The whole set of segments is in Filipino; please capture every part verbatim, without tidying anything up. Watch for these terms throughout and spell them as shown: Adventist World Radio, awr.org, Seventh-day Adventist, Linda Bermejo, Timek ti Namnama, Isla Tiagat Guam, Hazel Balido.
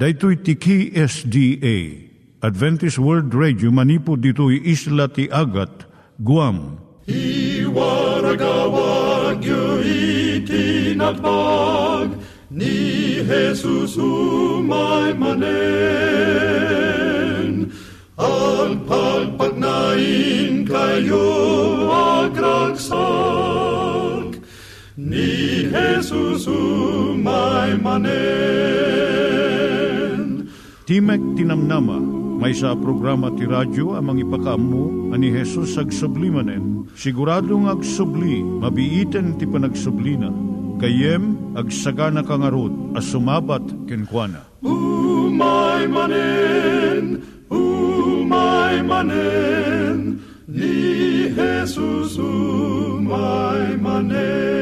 Daitui tiki S D A, Adventist World Radio, manipod ditoy Isla Tiagat Guam. I waragawag yu itinatpag, ni Jesus umay manen. Ang pagpagnain kayo agkansak, ni Jesus umay manen. Timek ti Namnama. May sa programa ti radyo amang ipakaammo ani Hesus agsublimanen. Siguradong agsubli, mabiiten ti panagsublina. Kayem agsagana kangarod a sumabat kenkuana. Umay manen, umay manen, ni Hesus umay manen.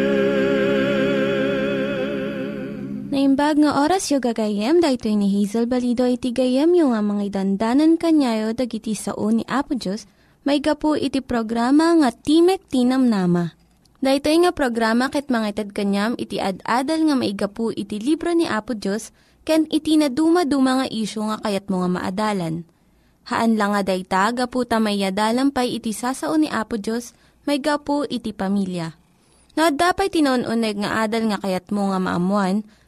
Naimbag nga oras yung gagayem, dahil ni Hazel Balido iti gagayem yung nga mga dandanan kanyayo dag iti sao ni Apo Diyos, may gapu iti programa nga Timek ti Namnama. Dahil nga programa ket mangitad kanyam iti ad-adal nga may gapu iti libro ni Apo Diyos, ken iti na dumaduma nga isyo nga kayat mga maadalan. Haan lang nga dayta, gapu tamayadalam pay iti sao ni Apo Diyos, may gapu iti pamilya. Na dapay tinon-uneg nga adal nga kayat mo nga maamuan,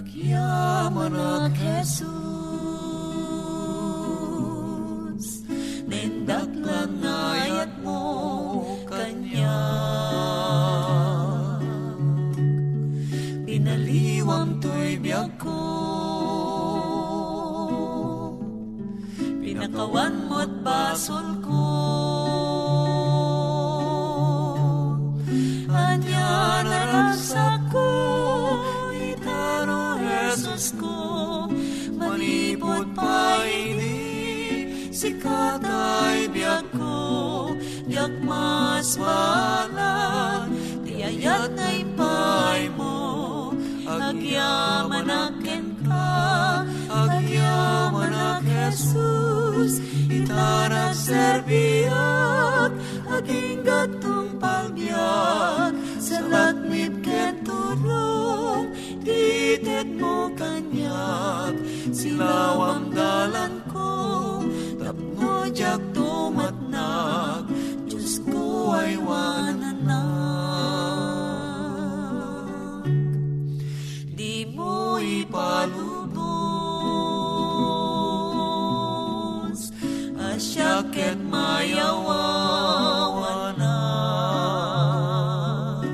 Agyaman Jesus, nindaklan ayat mo kanya. Pinaliwang to'y biyag ko, pinakawan mo't basol ko. Anya naragsak ko, Jesus ko, malipot paini, sikat ay biyak ko, biyak mas wala, tiyayat na ipay mo, agyaman akin ka, agyaman ak Jesus, itarap serbiyak, aking gatong pagbiyak, sa lakmit ketulog, titit mo kanyak, silaw ang dalan ko, tapno jak tumatnak, Diyos ko ay wananak. Di mo ipalubos, asyak at mayawawanak,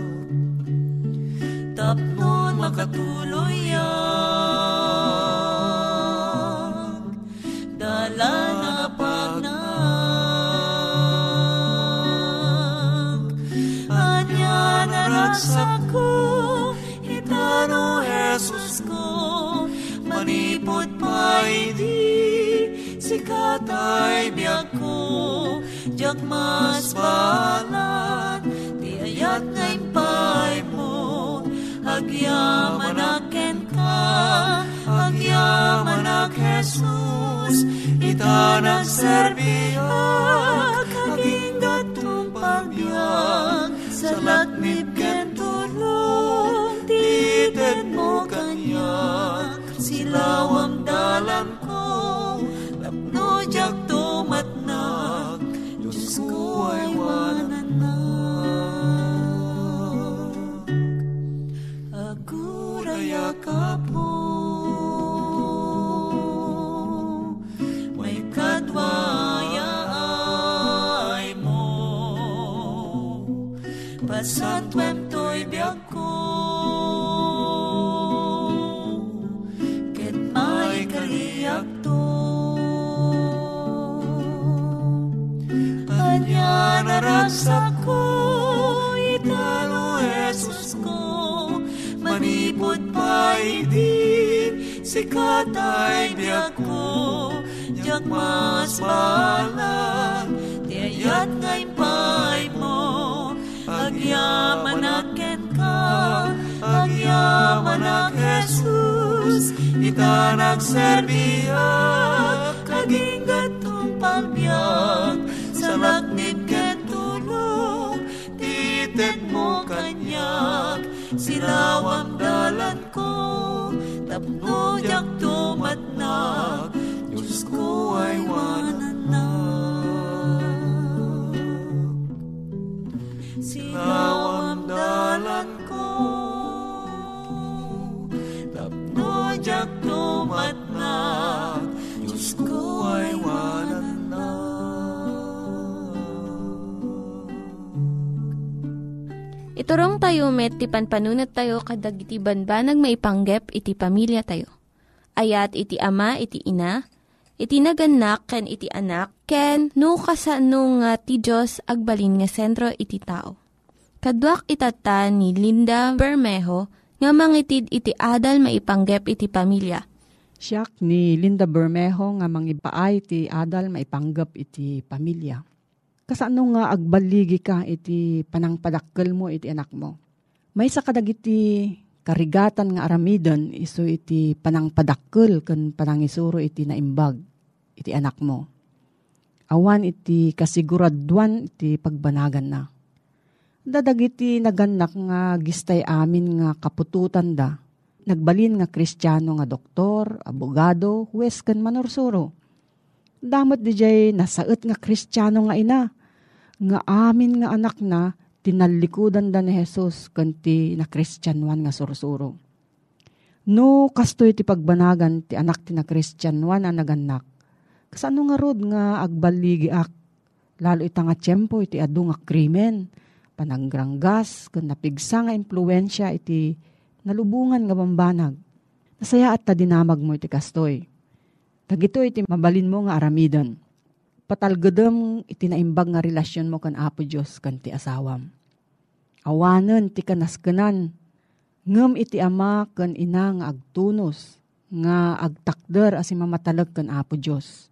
tapno makatuluyan, dala na pagnak. Anya naragsak ko, itano Jesus ko, manipot pa'y di, sikat ay biyak ko, diyak mas balat, di ayat na impay mo. Agyaman akin ka, agyaman ak Jesus, itanang serbiyak, aking gatumpag biyak, sa lakmib kentulong, titit mo kanyak, silaw ang dalam ko, lapno jak tumatnak, Diyos ko ay wananak. Kapo, may katwa basat wem toy biag ko ket mai kaliak to kanya narasak ko italo Jesus ko manipod pa'y din sikat ay biag ko jak mas balang tiayat ngay pa'y mo. Agyaman aket ka, agyaman ak Jesus, itanagserbiya, kagingat ng pagbiyak, sa laknit ket tulog, titet mo kanyak, silaw ang dalan ko, tapnoyak tumatnak, Diyos ko ay wananak. Silaw ang dalan ko, tapno jak tumatnak, Diyos ko ay wananak. Iturong tayo met, ti panpanunat tayo, kadag iti banbanag maipanggep, iti pamilya tayo. Ayat iti ama, iti ina, iti naganak, ken iti anak, ken no kasano nga ti Diyos agbalin nga sentro iti tao. Kaduak itata ni Linda Bermejo nga mangitid iti adal maipanggep iti pamilya. Siak ni Linda Bermejo nga mangipaay iti adal maipanggep iti pamilya. Kasano nga agbaligi ka iti panangpadakkel mo iti anak mo? May sa kadag iti karigatan nga aramidon iso iti panangpadakkel ken panangisuro iti naimbag iti anak mo. Awan iti kasiguraduan iti pagbanagan na. Dadagiti naganak nga gistay amin nga kapututan da. Nagbalin nga Kristiyano nga doktor, abogado, huwes ken manursuro. Damat di jay nasaet nga Kristiyano nga ina. Nga amin nga anak na tinalikudan da ni Jesus kanti na Kristiyanwan nga sursuro. No, kastoy ti pagbanagan ti anak ti na Kristiyanwan na naganak. Kasano nga rod nga agbaligiak? Lalo ita nga tiyempo iti adu nga krimen, pananggranggas, kung napigsa nga impluensya iti nalubungan nga bambanag. Nasaya at tadinamag mo iti kastoy. Dagito iti mabalin mo nga aramidon. Patalgadam iti naimbag nga relasyon mo kan Apo Diyos kan ti asawam. Awanan ti kanaskenan, ngem iti ama kan ina nga agtunos, nga agtakder asin mamatalag kan Apo Diyos.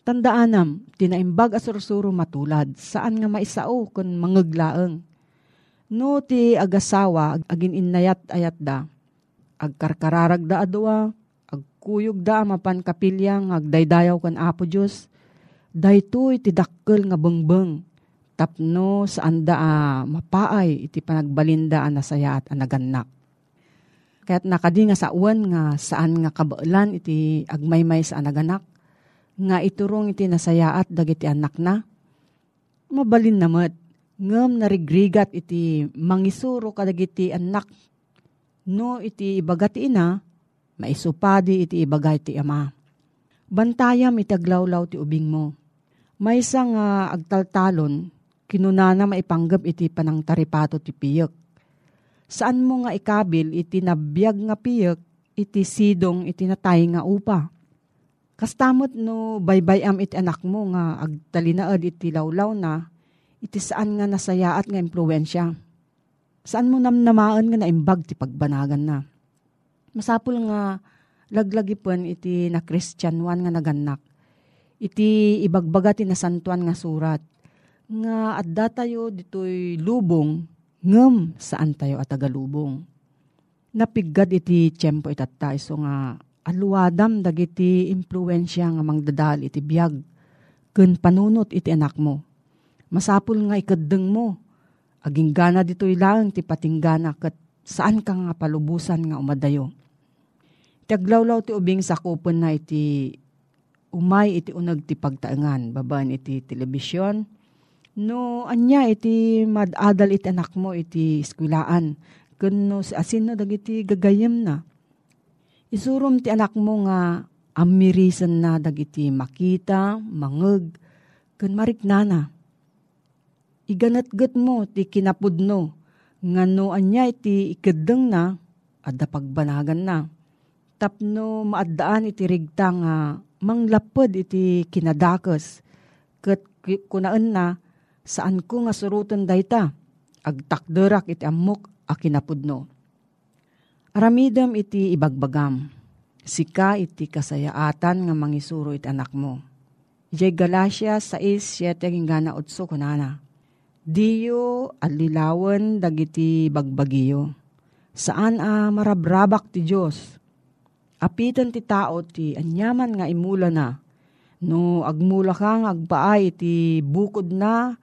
Tandaanam, ti naimbag asursuro matulad, saan nga maisao kan mangeglaeng. No ti agasawa, agin inayat ayat da, agkarkararag da adwa, agkuyog da mapan kapilya nga agdaydayaw kan Apo Diyos, dahito iti dakkel nga bengbeng tapno saan da ah, mapaay iti panagbalinda ang nasaya at anaganak. Kaya't nakadi nga saan nga saan nga kabailan iti agmaymay sa anaganak nga iturong iti nasaya at dagiti anak na. Mabalin namat ngam narigrigat iti mangisuro kadagiti anak no iti ibagati ina maisupadi iti ibagay ti ama. Bantayam iti aglawlaw ti ubing mo. May isang uh, agtaltalon, kinunana maipanggap iti panangtaripato ti piyek. Saan mo nga ikabil iti nabiyag nga piyek, iti sidong iti natay nga upa. Kastamot no baybayam iti anak mo nga agtalinaad iti lawlaw na, iti saan nga nasayaat nga impluensya. Saan mo namnamaan nga naimbag ti pagbanagan na. Masapul nga laglagipan iti na Kristiyanwan nga naganak. Iti ibagbaga ti nasantuan nga surat nga adda tayo ditoy lubong ngem saan tayo atagalubong. Napigad iti tiyempo itatta iso nga aluadam dagiti impluwensya nga mangdadal iti biyag ken panunot iti anak mo. Masapul nga ikeddeng mo aging gana ditoy lang ti patinggana ket saan ka nga palubusan nga umadayo. Iti aglawlaw ti ubing sakupon na iti umay iti unag ti pagtaengan, babaan iti telebisyon. No, anya iti madadal iti anak mo iti eskwilaan. Kuno si asino dagiti gagayem na. Isurum ti anak mo nga amirisan na dagiti makita, mangeg, kun mariknana. iganatgat mo ti kinapudno, ngano anyay ti ikadeng na, adda pagbanagan na. Tapno maaddaan iti rigta nga manglapod iti kinadakes, ket kunaan na saan ko nga surutan dayta, agtakderak iti ammok a kinapudno. Aramidem iti ibagbagam, sika iti kasayaatan nga mangisuro iti anak mo. Ijay Galasias sais siete hingga otso kunana. Diyo alilawan dagiti bagbagiyo. Saan a marabrabak ti Diyos? Apitan ti tao ti anyaman nga imula na. No agmula kang agpaay iti bukod na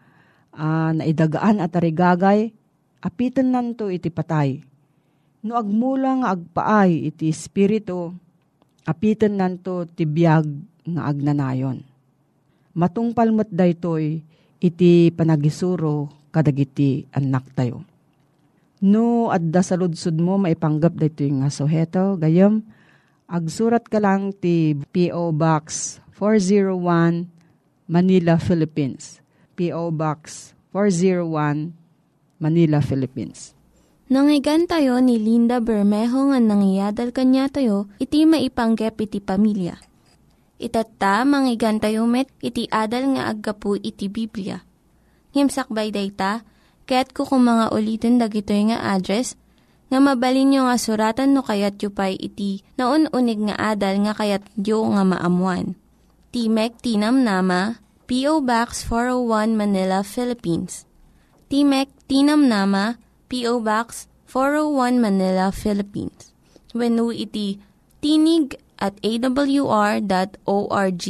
uh, naidagaan at arigagay, apitan nanto iti patay. No agmula nga agpaay iti espiritu, apitan nanto ti biyag nga agnanayon. Matungpalmat daytoy iti panagisuro kadagiti anak tayo. No, adda sa ludsud mo, maipanggap dito yung asoheto. Gayam, agsurat ka lang ti P O. Box four oh one, Manila, Philippines. P O. Box four oh one, Manila, Philippines. Nangyigan tayo ni Linda Bermejo nga nangyadal kanya tayo, iti maipanggap iti pamilya. Itata, manggigan tayo met, iti adal nga aggapu iti Biblia. Ngimsakbay dayta, kaya't kukumanga ulitin dagito nga address, nga mabalin nyo nga suratan no kayat yu pa'y iti naun-unig nga adal nga kayat yu nga maamuan. Timek ti Namnama, P O. Box four oh one Manila, Philippines. Timek ti Namnama, P O. Box four oh one Manila, Philippines. Wenno iti tinig at a w r dot org.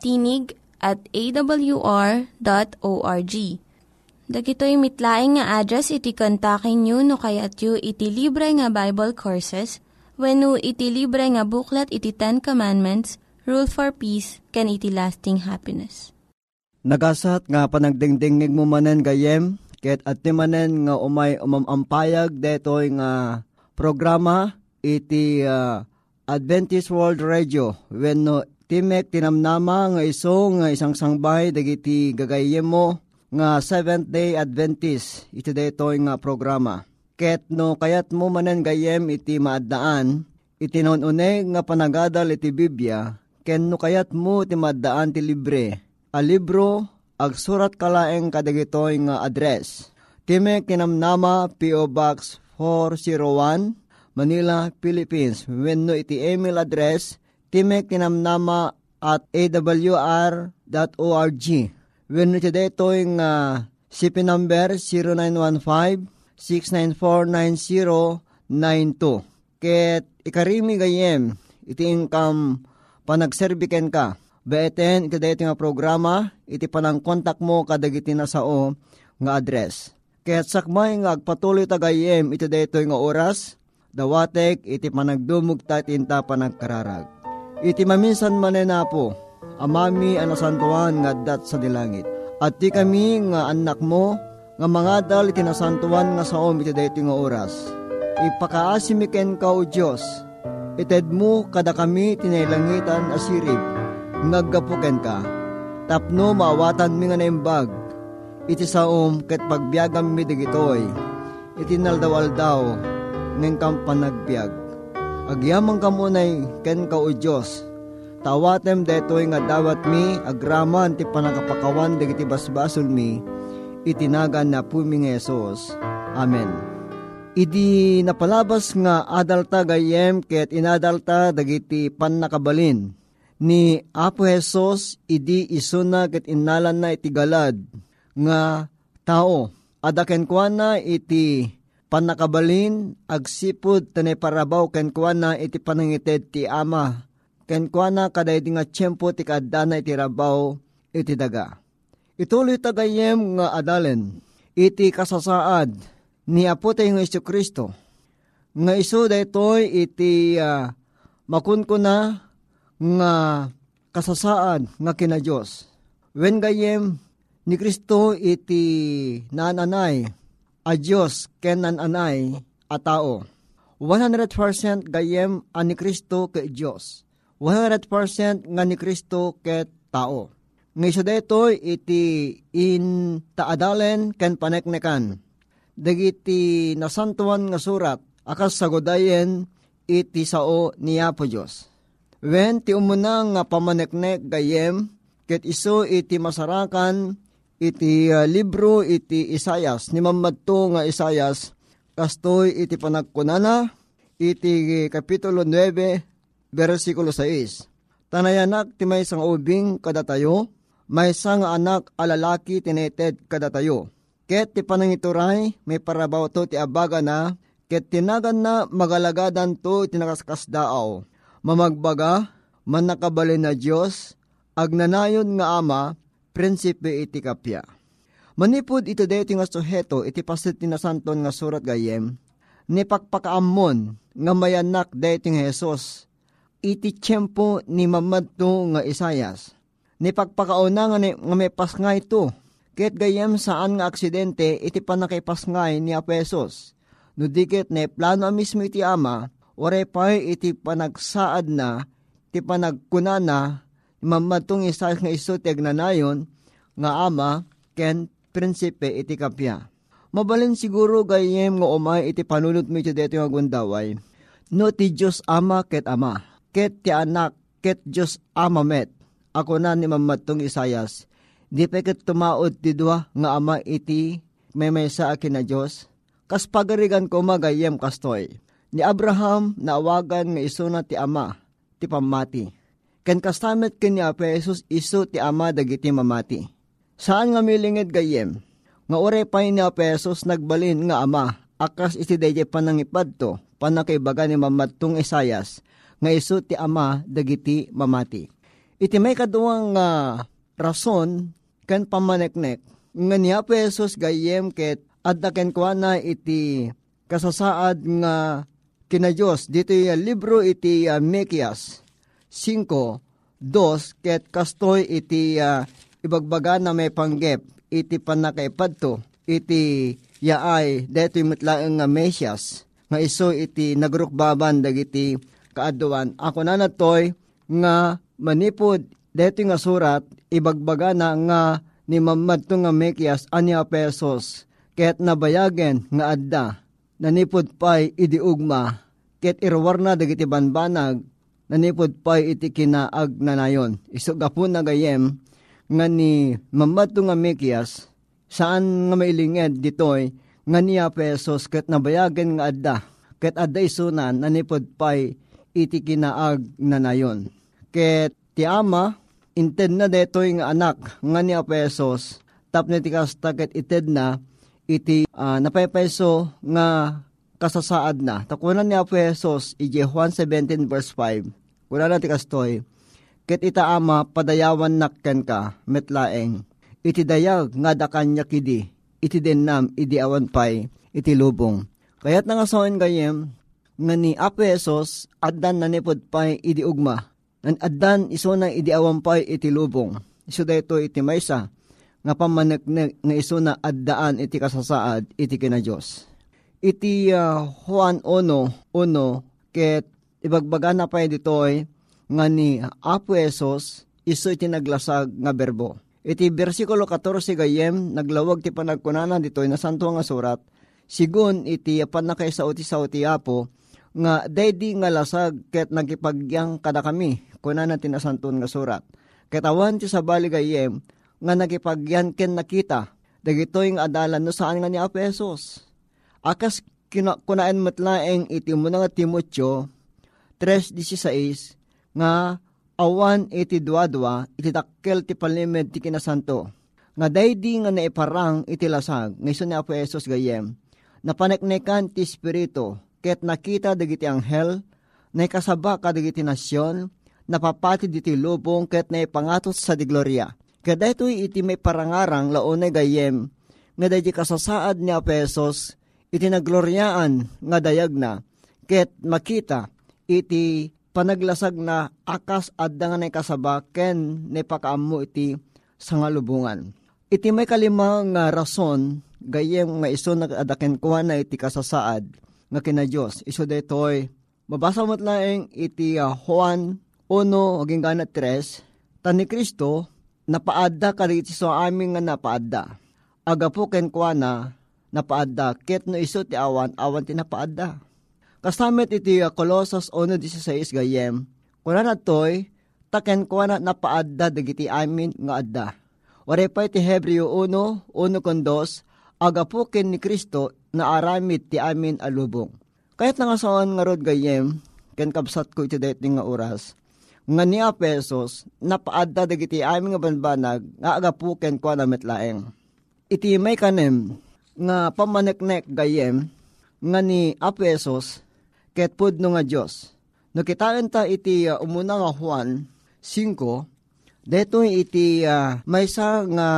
Tinig at a w r dot org. Dagitoy mitlaing nga address iti kontakin nyo no kayat yu iti libre nga Bible Courses wenno iti libre nga buklat iti Ten Commandments, Rule for Peace, ken iti Lasting Happiness. Nagasat nga panagdingdingnig mo manen gayem ket at manen nga umay umamampayag detoy nga programa iti uh, Adventist World Radio wenno Timek ti Namnama nga iso nga isang sangbay dagiti gagayem mo nga Seventh-day Adventist iti daytoy nga programa. Ket no kayat mo manen gayem iti maaddaan iti naununeg nga panagadal iti Biblia ken no kayat mo iti maaddaan ti libre. A libro agsurat kalaeng kadagitoy nga address. Timek ti Namnama, P O. Box four oh one Manila, Philippines. Wenno iti email address timek ti Namnama at a w r dot org. Wenno iti daytoy nga shipping number zero nine one five, six nine four, nine zero nine two. Ket ikarimi gayem iti income panagserbiken ka. Baeten iti daytoy nga programa iti panangkontak mo kadagiti nasao nga address. Ket sakmay nga agpatuloy ta gayem iti daytoy nga oras. Dawatek iti panagdumog tatinta panagkararag. Iti maminsan manenapo, amami anasantuan nga dat sa dilangit. At ti kami nga anak mo, nga mga dal iti nasantuan nga saom iti dayto nga oras. Ipakaasimiken ka o Diyos, ited mo kada kami tinailangitan asirib, naggapuken ka. Tapno maawatan mi nga naimbag, iti saom ket pagbiagam mi digitoy, iti naldawaldaw, ngeng kampanagbiag. Agyamang kamunay, ken ka o Diyos. Tawatem detoy nga dawat mi, agraman ti panagapakawan digiti basbasul mi, itinagan na puming Yesus. Amen. Idi napalabas nga adalta gayem, ket inadalta dagiti pannakabalin. Ni Apo Yesus, idi isuna ket innalan na itigalad, nga tao. Adakenkwana iti panakabalin, agsipod, taniparabaw, kenkwana iti panangited ti ama. Kenkwana kaday di nga tiyempo ti kadana iti rabaw iti daga. Ituloy tagayem nga adalen, iti kasasaad ni Apo tayong Hesu Kristo. Nga iso daytoy iti uh, makunkuna nga kasasaad nga kina Diyos. Wen gayem ni Kristo iti nananay, a Diyos kenan anay a tao. one hundred percent gayem ani Kristo ke Diyos. one hundred percent nga ni Kristo ke tao. Ngaysa detoy iti in taadalen ken paneknekan. Dagiti nasantuan nga surat akas sagodayen iti sao ni Apo Dios. Wen ti umuna nga pamaneknek gayem ket isu iti masarakan iti uh, libro iti Isayas ni mammadto nga Isayas kastoy iti panagkunana iti kapitulo nueve bersikulo sais. Tanayanak ti maysang ubing kadatayo. May isang anak alalaki tineted kada tayo. Ket ti panangituray may parabaw to ti abaga na, ket tinagan na magalagadan to tinakaskas daaw. Mamagbaga, man nakabalin na Diyos, agnanayon nga ama, prinsipe iti kapya. Manipod ito de iti nga suheto, iti pasit ti nasanton nga surat gayem, ni pakpakaamon nga mayanak de iti nga Hesus, iti tiyempo ni mamadto nga Isayas. Ni pagpakauna nga, nga may pasngay ito. Ket gayem saan nga aksidente iti panakipasngay ni Apo Hesus. No diket ne plano mismo iti ama, orepay iti panagsaad na, iti panagkuna na, mamatong Isayas nga isu ti agnanayon, nga ama, ken prinsipe iti kapya. Mabalin siguro gayem nga umay iti panunot mo iti deto nga gundaway. No ti Diyos ama ket ama, ket ti anak ket Diyos ama met. Ako na ni mamatong Isayas, di peket tumaod ti dua nga ama iti may may sa akin na Diyos, kas pagarigan ko magayem kastoy. Ni Abraham naawagan nga iso na ti ama, ti pamati. Ken kastamet ken ni Apo Hesus iso ti ama dagiti mamati. Saan nga milingid gayem? Nga orepay ni Apo Hesus nagbalin nga ama, akas iti dayjay panangipadto, panakibaga ni mamatong Isayas, nga iso ti ama dagiti mamati. Iti may kaduwang uh, rason ken pamaneknek nga ni Apo Hesus gayem ket adda ken kuana iti kasasaad nga kina Dios dito yung libro iti uh, Mikias five two ket kastoy iti uh, ibagbaga na may panggep iti panakaipadto iti yaay dito yung mitlaeng nga Mesias nga iso iti nagrukbaban dagiti kaaduan. Ako na natoy nga manipod, dito nga surat, ibagbaga na nga ni mamadto nga Mikias ani Apo Hesus, ket nabayagen nga adda, nanipod pa'y idiugma, ket irwar na dagiti banbanag, nanipod pa'y iti kinaag na nayon. Isugapun na gayem, nga ni mamadto nga Mikias, saan nga mailinged ditoy, nga ni Apo Hesus, ket nabayagen nga adda, ket adda isunan, nanipod pa'y iti kinaag na nayon. Ket ti ama, inted na detoy nga anak nga ni Apo Hesus, tapno ti kasta ket ited na, iti uh, napaypayso nga kasasaad na. Takunan ni Apo Hesus, iti Juan seventeen verse five, kuna na ti kastoy, ket ita ama padayawan nakken ka, metlaeng, iti dayag nga dakanya kidi, iti dennam, idi awan pay, iti lubong. Kaya't nangasoin gayem, nga ni Apo Hesus, addan nanipod pay, idi ugma, nan addan iso na idiawampay iti lubong. Iso dito iti maysa nga pamaneknek nga iso na addaan iti kasasaad iti kina Dios. Iti uh, Juan one one ket ibagbaga na pay ditoy nga ni Apo Hesus iso iti naglasag nga berbo. Iti bersikulo fourteen gayem naglawag ti panagkunanan ditoy na santo nga surat sigun iti panakaisauti-sauti ti Apo nga daydi nga lasag ket nagipagyang kada kami kunan na tinasantun nga surat. Ketawan ti sabali gayem nga nagipagyan ken nakita dagitoy nga adalan no saan nga ni Apo Hesus. Akas kina, kunaen metlaeng iti muna nga Timoteo three sixteen nga awan iti duadua iti dakkel ti palimed ti kinasanto. Nga daydi nga naiparang iti lasag ngaysa ni Apo Hesus gayem napaneknekan ti espiritu ket nakita dagiti anghel, naikasaba ka dagiti nasyon, napapati diti lubong ket naipangatot sa di gloria. Ket daytoy iti may parangarang laone gayem, nga daydi kasasaad ni Apo Hesus, iti nagloryaan nga dayag na, ket makita iti panaglasag na akas adda nga naikasaba ken naipakaammo iti sangalubungan. Iti may kalimang nga rason gayem nga iso nagadaken kuha na iti kasasaad nga kina Dios. Isu detoy mabasa matlaeng iti uh, Juan one aging gana tres, tani Kristo napaadda karit so aming nga napaadda. Aga po kenkwana napaadda ket no iso ti awan awan ti napaadda. Kasamet iti Colossus one sixteen gayem. Kunan atoy takenkwana napaadda dagiti amin nga adda. Warepay ti Hebreo one, one, two, aga po ken ni Kristo na aramid ti amin alubong. Kahit nga saan nga rod gayem, ken kabsat ko iti dating nga oras, nga ni Apesos, napaadda dagiti amin nga banbanag, nga aga po ken kwa na metlaeng. Iti may kanem, nga pamaneknek gayem, nga ni Apesos, ket pudno nga Diyos. Nakitaan ta iti uh, umuna nga Juan five, dito iti uh, maysa nga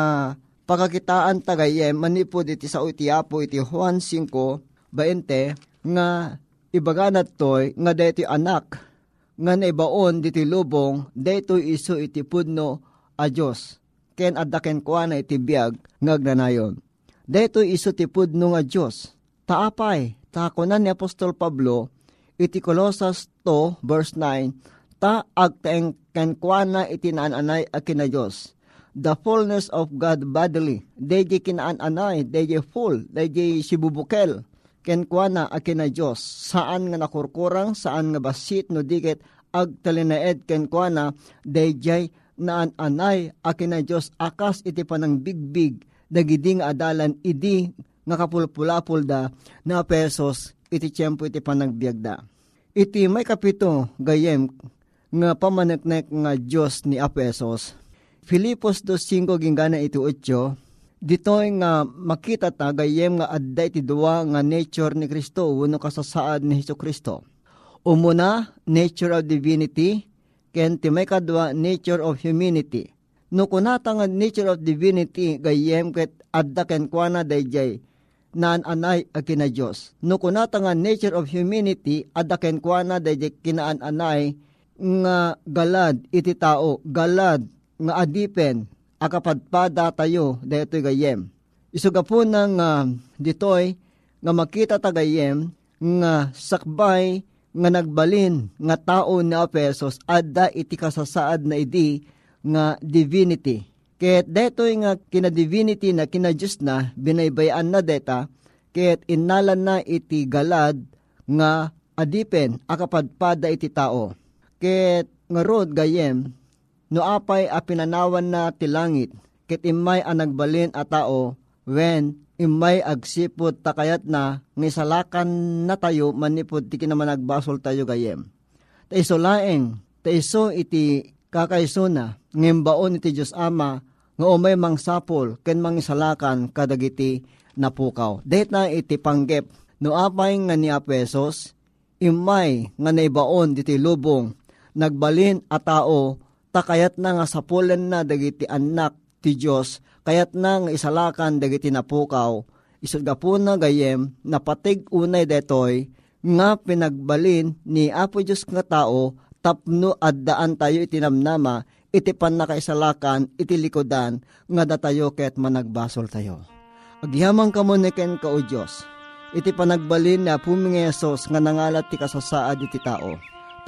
pagkakitaan tagayem manipod iti sa utiapo iti Juan five twenty nga ibaganat toy nga dito anak nga naibaon diti lubong dito iso iti pudno a Dios ken addaken kuana iti biag ngagnanayon dito iso ti pudno nga Dios taapay takonan ni Apostol Pablo iti Colosas two verse nine ta agtaeng kenkwana itinaananay akina Diyos. The fullness of God bodily. Deji kinaananay, deji full, deji sibubukel. Kenkwana akina Diyos. Saan nga nakurkurang, saan nga basit no dikit agtalinaed kenkwana deji naananay akina Diyos. Akas iti panang bigbig dagiding adalan idi nga kapulpulapul da na pesos iti tiyempo iti panang biyagda. Iti may kapito gayem nga pamaneknek nga Diyos ni Apesos. Filipos two five gingana iti eight, ditoy nga makita ta gayem nga adda iti duwa nga nature ni Kristo wenno kasasaad ni Hesukristo. Umuna nature of divinity ken ti may kadua nature of humanity. No kunata nga nature of divinity gayem ket adda kenkwana dayjay naananay a kina Diyos. No kunata nga nature of humanity adda kenkwana dayjay kinaananay nga galad iti tao, galad nga adipen, akapadpada tayo, daytoy gayem. Isuga po ng uh, ditoy, nga makita ta gayem, nga sakbay, nga nagbalin, nga tao ni Apesos, adda iti kasasaad na idi, nga divinity. Kaya't daytoy nga kina-divinity na kina-Diyos na, binaybayan na deta, kaya't inalan na iti galad, nga adipen, akapadpada iti tao. Ket ngarod gayem, no apay a pinanawan na ti langit, ket imay a nagbalin a tao, wen imay agsipod takayat na, ngisalakan na tayo, manipod ti kinamanagbasol tayo gayem. Ta iso laeng, ta iso iti kakaisuna, ngimbaon iti Diyos Ama, nga umay mangsapol, ken mangisalakan kadagiti napukaw. Dahit na iti panggep, no apay nga ni Apesos, imay nga naibaon diti lubong, nagbalin a tao, takayat na nga sapulan na dagiti anak ti Diyos, kayat na nga isalakan dagiti napukaw, isudga po na gayem, napatig unay detoy, nga pinagbalin ni Apo Diyos nga tao, tapno addaan tayo itinamnama, iti pannakaisalakan, iti likodan, nga datayo ket managbasol tayo. Agyamang kamuniken ka o Diyos, iti panagbalin na puming Yesus, nga nangalat ti kasasaad iti tao.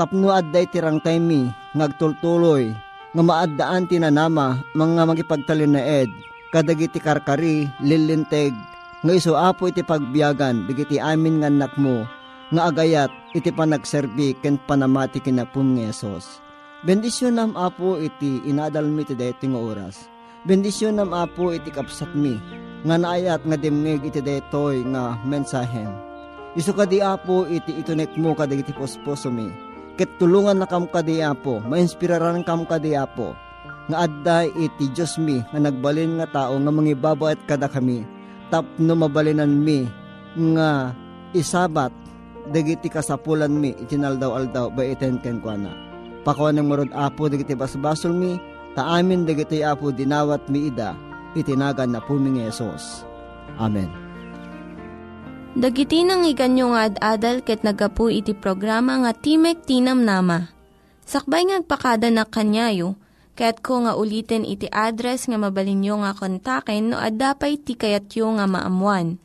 Tapno adday tirang taymi, ngagtultuloy, nga maaddaan tinanama, mga magipagtalinaed, kadagiti karkari, lilinteg, nga iso apo iti pagbiyagan, digiti amin nga anak mo, nga agayat, iti panagserbi, ken panamati kinapung Yesus. Bendisyon nam apo iti inadalmi ti daytoy nga oras. Bendisyon nam apo iti kapsatmi, nga naayat nga dimngeg iti daytoy nga mensahem. Isu kadi apo iti itunek mo kadagiti posposomi. Ket tulungan na kam kadiapo, mainspiraran kam kadiapo, nga adday iti Diyos mi, nga nagbalin nga tao, nga mangibabaet kada kami, tapno mabalinan mi, nga isabat, dagiti kasapulan mi, itinaldaw-aldaw, ba itenkenkwana. Pakuan ng marod apo, dagiti basbasol mi, taamin dagiti apo, dinawat mi ida, itinagan na puming Yesus. Amen. Dagiti nang iganyo nga ad-adal ket nagapu iti programa nga Timek ti Namnama. Sakbay ngagpakada na kanyayo, ket ko nga ulitin iti address nga mabalinyo nga kontaken no ad-dapay ti kayatyo nga maamuan.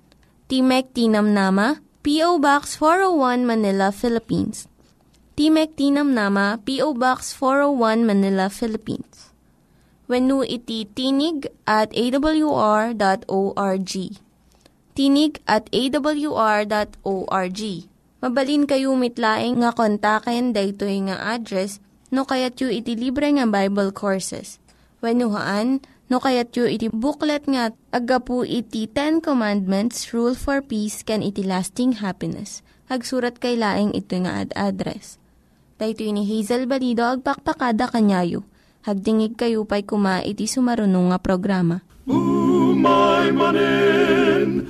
Timek ti Namnama, P O. Box four oh one Manila, Philippines. Timek ti Namnama, P O. Box four oh one Manila, Philippines. wenno iti tinig at a w r dot org. Tinig at a w r dot org. Mabalin kayo mitlaeng nga kontaken daytoy nga address no kayat yu iti libre nga Bible Courses. Wenno haan, no kayat yu iti booklet nga agapu iti Ten Commandments, Rule for Peace, can iti lasting happiness. Hagsurat kay laeng ito nga ad-address. Daytoy ni Hazel Balido agpakpakada kanyayo. Hagdingig kayo pa'y kuma iti sumarunong nga programa. Umay manen,